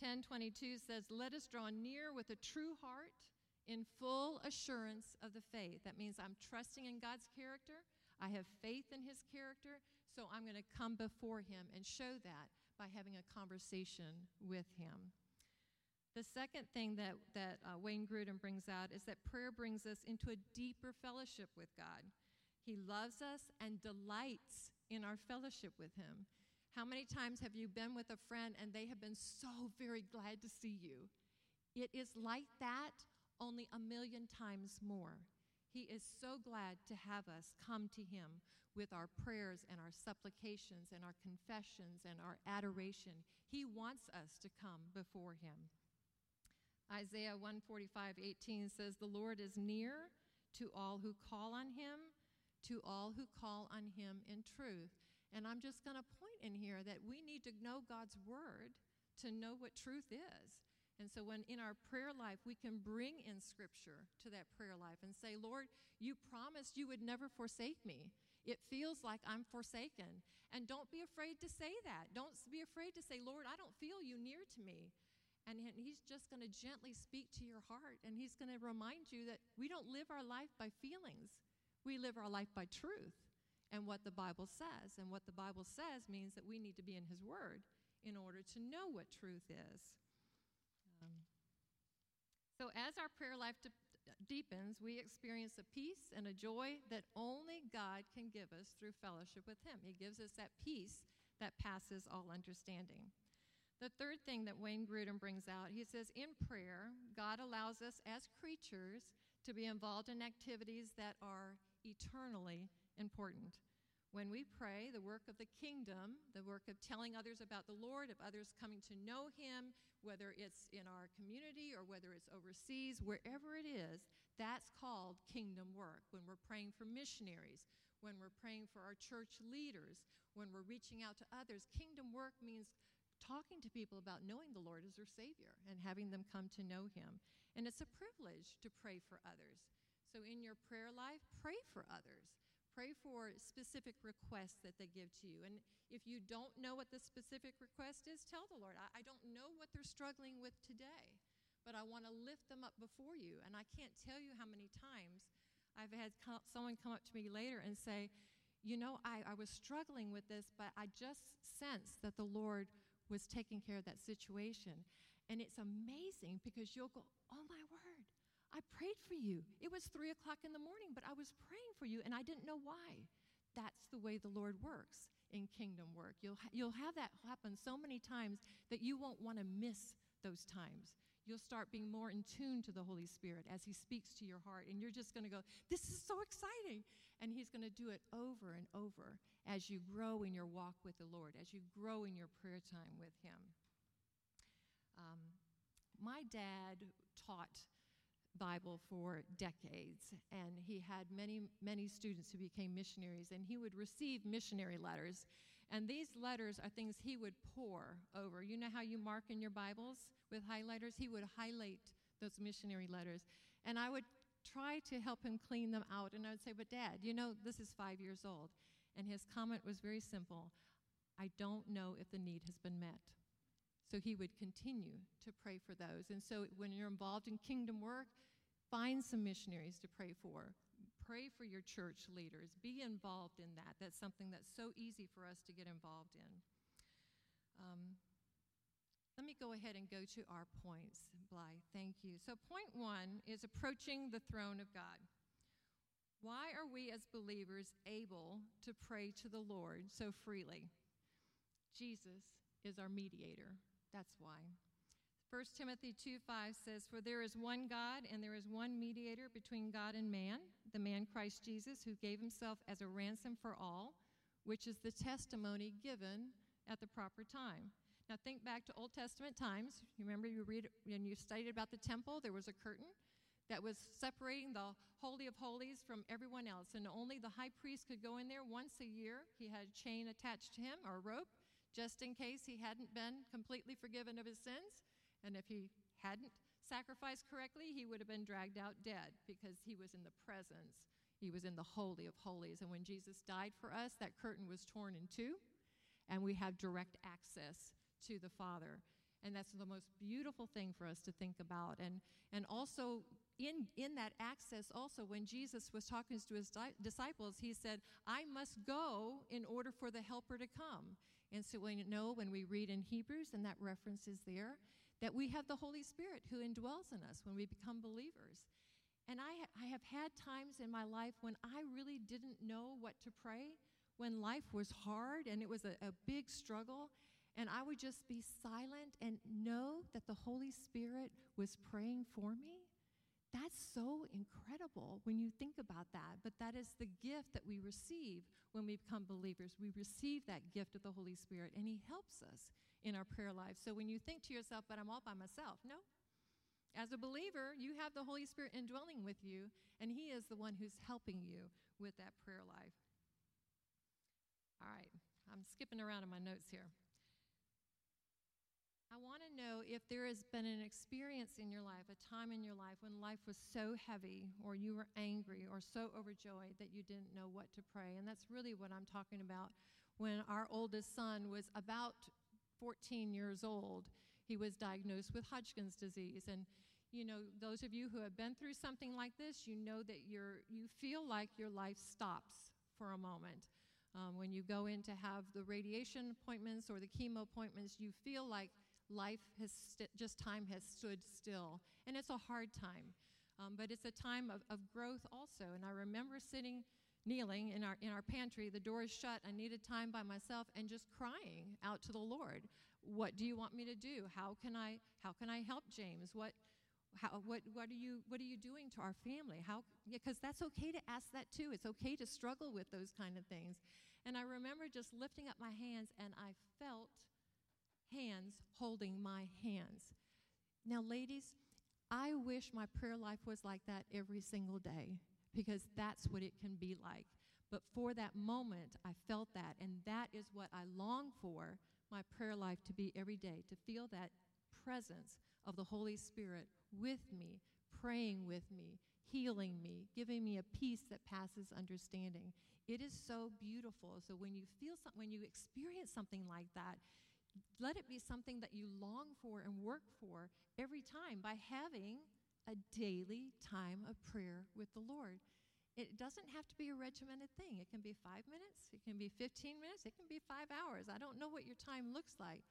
10:22 says, "Let us draw near with a true heart in full assurance of the faith." That means I'm trusting in God's character. I have faith in his character, so I'm going to come before him and show that by having a conversation with him. The second thing that Wayne Grudem brings out is that prayer brings us into a deeper fellowship with God. He loves us and delights in our fellowship with him. How many times have you been with a friend and they have been so very glad to see you? It is like that, only 1,000,000 times more. He is so glad to have us come to him with our prayers and our supplications and our confessions and our adoration. He wants us to come before him. Isaiah 145:18 says, "The Lord is near to all who call on him, to all who call on him in truth." And I'm just going to point in here that we need to know God's word to know what truth is. And so when in our prayer life, we can bring in scripture to that prayer life and say, "Lord, you promised you would never forsake me. It feels like I'm forsaken." And don't be afraid to say that. Don't be afraid to say, "Lord, I don't feel you near to me." And he's just going to gently speak to your heart. And he's going to remind you that we don't live our life by feelings. We live our life by truth and what the Bible says. And what the Bible says means that we need to be in his word in order to know what truth is. So as our prayer life deepens, we experience a peace and a joy that only God can give us through fellowship with him. He gives us that peace that passes all understanding. The third thing that Wayne Grudem brings out, he says, in prayer, God allows us as creatures to be involved in activities that are eternally important. When we pray, the work of the kingdom, the work of telling others about the Lord, of others coming to know him, whether it's in our community or whether it's overseas, wherever it is, that's called kingdom work. When we're praying for missionaries, when we're praying for our church leaders, when we're reaching out to others, kingdom work means talking to people about knowing the Lord as their Savior and having them come to know him. And it's a privilege to pray for others. So in your prayer life, pray for others. Pray for specific requests that they give to you. And if you don't know what the specific request is, tell the Lord, I don't know what they're struggling with today, but I want to lift them up before you. And I can't tell you how many times I've had someone come up to me later and say, "You know, I was struggling with this, but I just sensed that the Lord was taking care of that situation." And it's amazing because you'll go, "Oh, my word. I prayed for you. It was 3:00 in the morning, but I was praying for you, and I didn't know why." That's the way the Lord works in kingdom work. You'll have that happen so many times that you won't want to miss those times. You'll start being more in tune to the Holy Spirit as he speaks to your heart, and you're just going to go, "This is so exciting." And he's going to do it over and over as you grow in your walk with the Lord, as you grow in your prayer time with him. My dad taught Bible for decades, and he had many students who became missionaries, and he would receive missionary letters, and these letters are things he would pore over. You know how you mark in your Bibles with highlighters? He would highlight those missionary letters, and I would try to help him clean them out, and I would say, "But Dad, you know, this is 5 years old," and his comment was very simple, "I don't know if the need has been met." So he would continue to pray for those. And so when you're involved in kingdom work, find some missionaries to pray for. Pray for your church leaders. Be involved in that. That's something that's so easy for us to get involved in. Let me go ahead and go to our points, Blythe. Thank you. So point 1 is approaching the throne of God. Why are we as believers able to pray to the Lord so freely? Jesus is our mediator. That's why. 1 Timothy 2:5 says, "For there is one God, and there is one mediator between God and man, the man Christ Jesus, who gave himself as a ransom for all, which is the testimony given at the proper time." Now think back to Old Testament times. You remember you read when you studied about the temple, there was a curtain that was separating the Holy of Holies from everyone else, and only the high priest could go in there once a year. He had a chain attached to him, or a rope, just in case he hadn't been completely forgiven of his sins. And if he hadn't sacrificed correctly, he would have been dragged out dead because he was in the presence. He was in the Holy of Holies. And when Jesus died for us, that curtain was torn in two, and we have direct access to the Father. And that's the most beautiful thing for us to think about. And also in that access, also when Jesus was talking to his disciples, he said, I must go in order for the helper to come. And so we know when we read in Hebrews, and that reference is there, that we have the Holy Spirit who indwells in us when we become believers. And I have had times in my life when I really didn't know what to pray, when life was hard and it was a big struggle. And I would just be silent and know that the Holy Spirit was praying for me. That's so incredible when you think about that. But that is the gift that we receive when we become believers. We receive that gift of the Holy Spirit, and he helps us in our prayer life. So when you think to yourself, but I'm all by myself, no. As a believer, you have the Holy Spirit indwelling with you, and he is the one who's helping you with that prayer life. All right, I'm skipping around in my notes here. I want to know if there has been an experience in your life, a time in your life when life was so heavy or you were angry or so overjoyed that you didn't know what to pray. And that's really what I'm talking about. When our oldest son was about 14 years old, he was diagnosed with Hodgkin's disease. And, you know, those of you who have been through something like this, you know that you feel like your life stops for a moment. When you go in to have the radiation appointments or the chemo appointments, you feel like life has time has stood still, and it's a hard time, but it's a time of growth also. And I remember kneeling in our pantry. The door is shut. I needed time by myself and just crying out to the Lord. What do you want me to do? How can I help James? What are you doing to our family? Because that's okay to ask that too. It's okay to struggle with those kind of things. And I remember just lifting up my hands, and I felt hands holding my hands. Now, ladies, I wish my prayer life was like that every single day, because that's what it can be like. But for that moment, I felt that, and that is what I long for my prayer life to be every day, to feel that presence of the Holy Spirit with me, praying with me, healing me, giving me a peace that passes understanding. It is so beautiful. So when you feel something, when you experience something like that, let it be something that you long for and work for every time by having a daily time of prayer with the Lord. It doesn't have to be a regimented thing. It can be 5 minutes. It can be 15 minutes. It can be 5 hours. I don't know what your time looks like,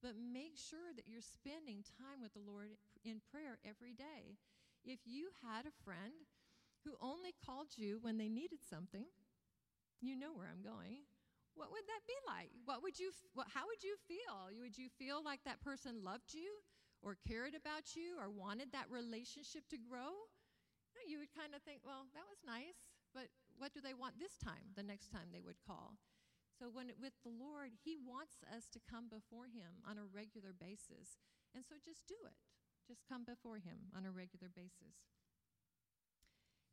but make sure that you're spending time with the Lord in prayer every day. If you had a friend who only called you when they needed something, you know where I'm going. What would that be like? How would you feel? Would you feel like that person loved you or cared about you or wanted that relationship to grow? You would kind of think, well, that was nice, but what do they want this time, the next time they would call? So with the Lord, he wants us to come before him on a regular basis. And so just do it. Just come before him on a regular basis.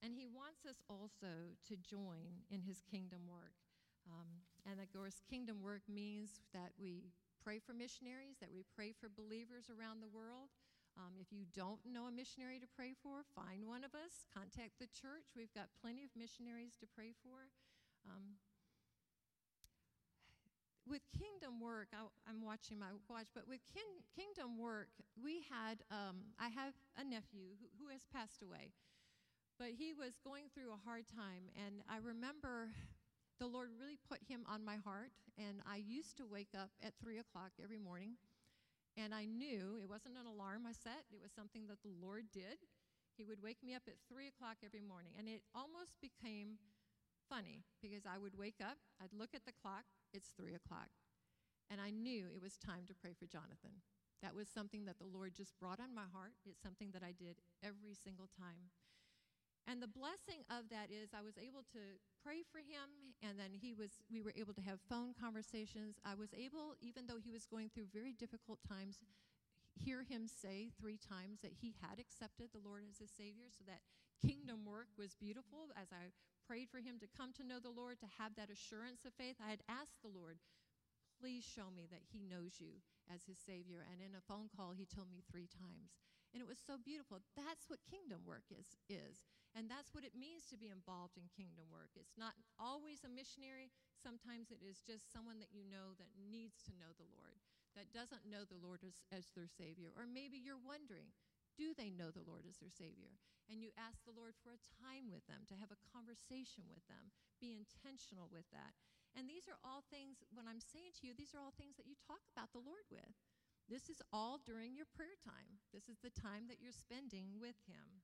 And he wants us also to join in his kingdom work. And of course, kingdom work means that we pray for missionaries, that we pray for believers around the world. If you don't know a missionary to pray for, find one of us, contact the church. We've got plenty of missionaries to pray for. With kingdom work, I'm watching my watch, but with kingdom work, I have a nephew who has passed away, but he was going through a hard time, and I remember the Lord really put him on my heart, and I used to wake up at 3 o'clock every morning, and I knew it wasn't an alarm I set. It was something that the Lord did. He would wake me up at 3 o'clock every morning, and it almost became funny because I would wake up, I'd look at the clock, it's 3 o'clock, and I knew it was time to pray for Jonathan. That was something that the Lord just brought on my heart. It's something that I did every single time. And the blessing of that is I was able to pray for him, and then we were able to have phone conversations. I was able, even though he was going through very difficult times, hear him say 3 times that he had accepted the Lord as his Savior. So that kingdom work was beautiful as I prayed for him to come to know the Lord, to have that assurance of faith. I had asked the Lord, please show me that he knows you as his Savior. And in a phone call, he told me 3 times. And it was so beautiful. That's what kingdom work is. And that's what it means to be involved in kingdom work. It's not always a missionary. Sometimes it is just someone that you know that needs to know the Lord. that doesn't know the Lord as their Savior, or maybe you're wondering, do they know the Lord as their Savior? And you ask the Lord for a time with them, to have a conversation with them, be intentional with that. And these are all things, when I'm saying to you, these are all things that you talk about the Lord with. This is all during your prayer time. This is the time that you're spending with Him.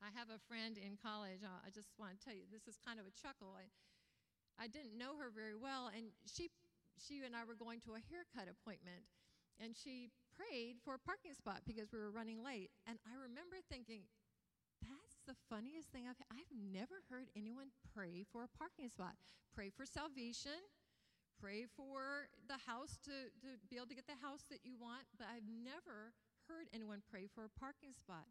I have a friend in college, I just want to tell you, this is kind of a chuckle. I didn't know her very well, and she and I were going to a haircut appointment, and she prayed for a parking spot because we were running late. And I remember thinking, that's the funniest thing I've never heard anyone pray for a parking spot. Pray for salvation, pray for the house, to be able to get the house that you want, but I've never heard anyone pray for a parking spot.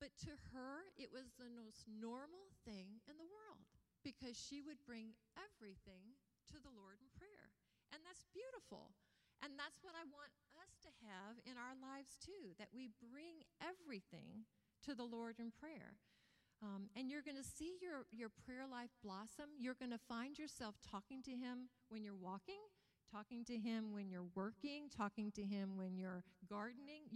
But to her, it was the most normal thing in the world, because she would bring everything to the Lord in prayer. And that's beautiful. And that's what I want us to have in our lives too, that we bring everything to the Lord in prayer. And you're going to see your prayer life blossom. You're going to find yourself talking to Him when you're walking, talking to Him when you're working, talking to Him when you're gardening.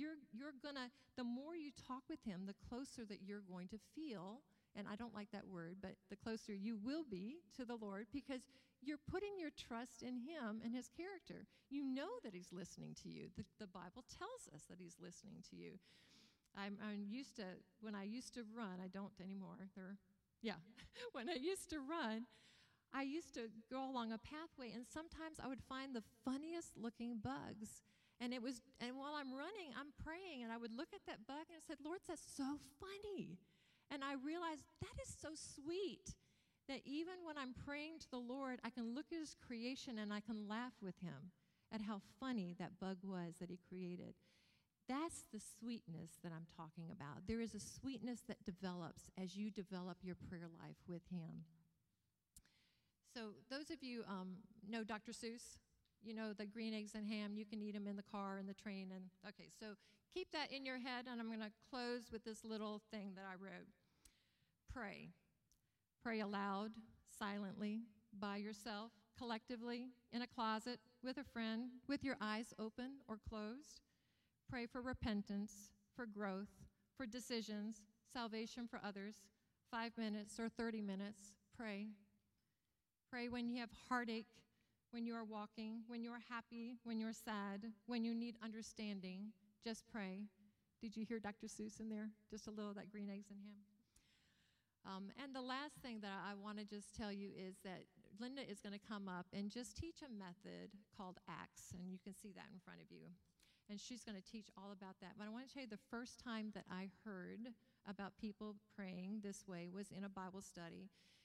The more you talk with Him, the closer that you're going to feel, and I don't like that word, but the closer you will be to the Lord, because you're putting your trust in Him and His character. You know that He's listening to you. The Bible tells us that He's listening to you. When I used to run, I don't anymore. When I used to run, I used to go along a pathway, and sometimes I would find the funniest looking bugs. And while I'm running, I'm praying, and I would look at that bug and I said, Lord, that's so funny. And I realized that is so sweet, that even when I'm praying to the Lord, I can look at His creation and I can laugh with Him at how funny that bug was that He created. That's the sweetness that I'm talking about. There is a sweetness that develops as you develop your prayer life with Him. So those of you know Dr. Seuss, you know, the green eggs and ham, you can eat them in the car and the train. So keep that in your head, and I'm going to close with this little thing that I wrote. Pray. Pray aloud, silently, by yourself, collectively, in a closet, with a friend, with your eyes open or closed. Pray for repentance, for growth, for decisions, salvation for others. 5 minutes or 30 minutes, pray. Pray when you have heartache, when you are walking, when you are happy, when you're sad, when you need understanding, just pray. Did you hear Dr. Seuss in there? Just a little of that green eggs and ham. And the last thing that I want to just tell you is that Linda is going to come up and just teach a method called Acts, and you can see that in front of you. And she's going to teach all about that. But I want to tell you, the first time that I heard about people praying this way was in a Bible study.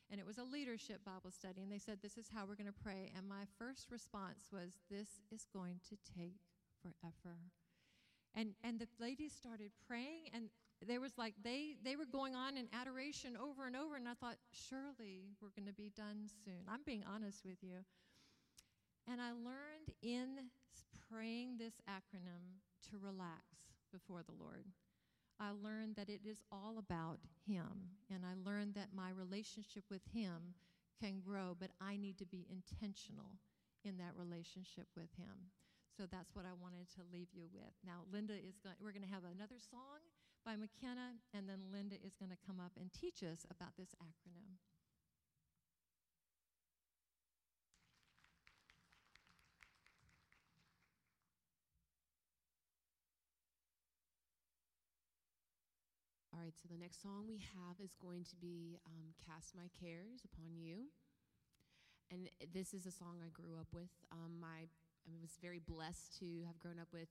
And it was a leadership Bible study. And they said, this is how we're going to pray. And my first response was, this is going to take forever. And the ladies started praying. And there was like, they were going on in adoration over and over. And I thought, surely we're going to be done soon. I'm being honest with you. And I learned in praying this acronym to relax before the Lord. I learned that it is all about Him. And I learned that my relationship with Him can grow, but I need to be intentional in that relationship with Him. So that's what I wanted to leave you with. Now, we're going to have another song by McKenna, and then Linda is going to come up and teach us about this acronym. All right, so the next song we have is going to be Cast My Cares Upon You. And this is a song I grew up with. I was very blessed to have grown up with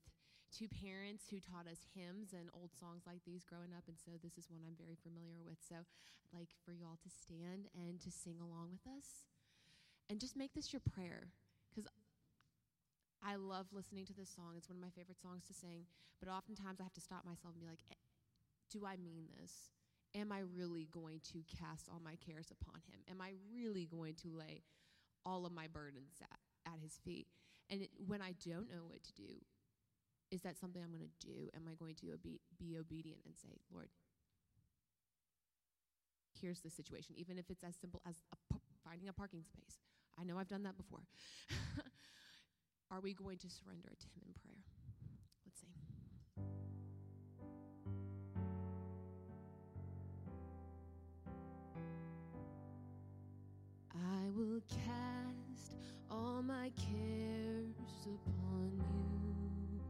two parents who taught us hymns and old songs like these growing up. And so this is one I'm very familiar with. So I'd like for you all to stand and to sing along with us. And just make this your prayer, because I love listening to this song. It's one of my favorite songs to sing. But oftentimes I have to stop myself and be like, do I mean this? Am I really going to cast all my cares upon Him? Am I really going to lay all of my burdens at His feet? And when I don't know what to do, is that something I'm going to do? Am I going to be obedient and say, Lord, here's the situation, even if it's as simple as finding a parking space. I know I've done that before. Are we going to surrender it to him in prayer? Let's sing. I will cast all my cares upon you.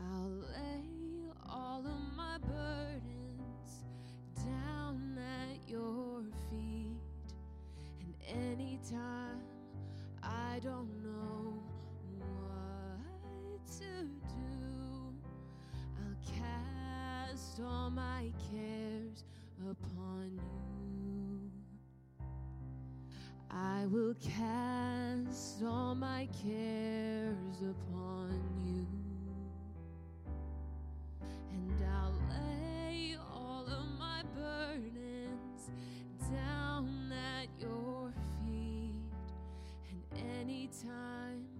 I'll lay all of my burdens down at your feet. And anytime I don't know what to do, I'll cast all my cares upon you. I will cast all my cares.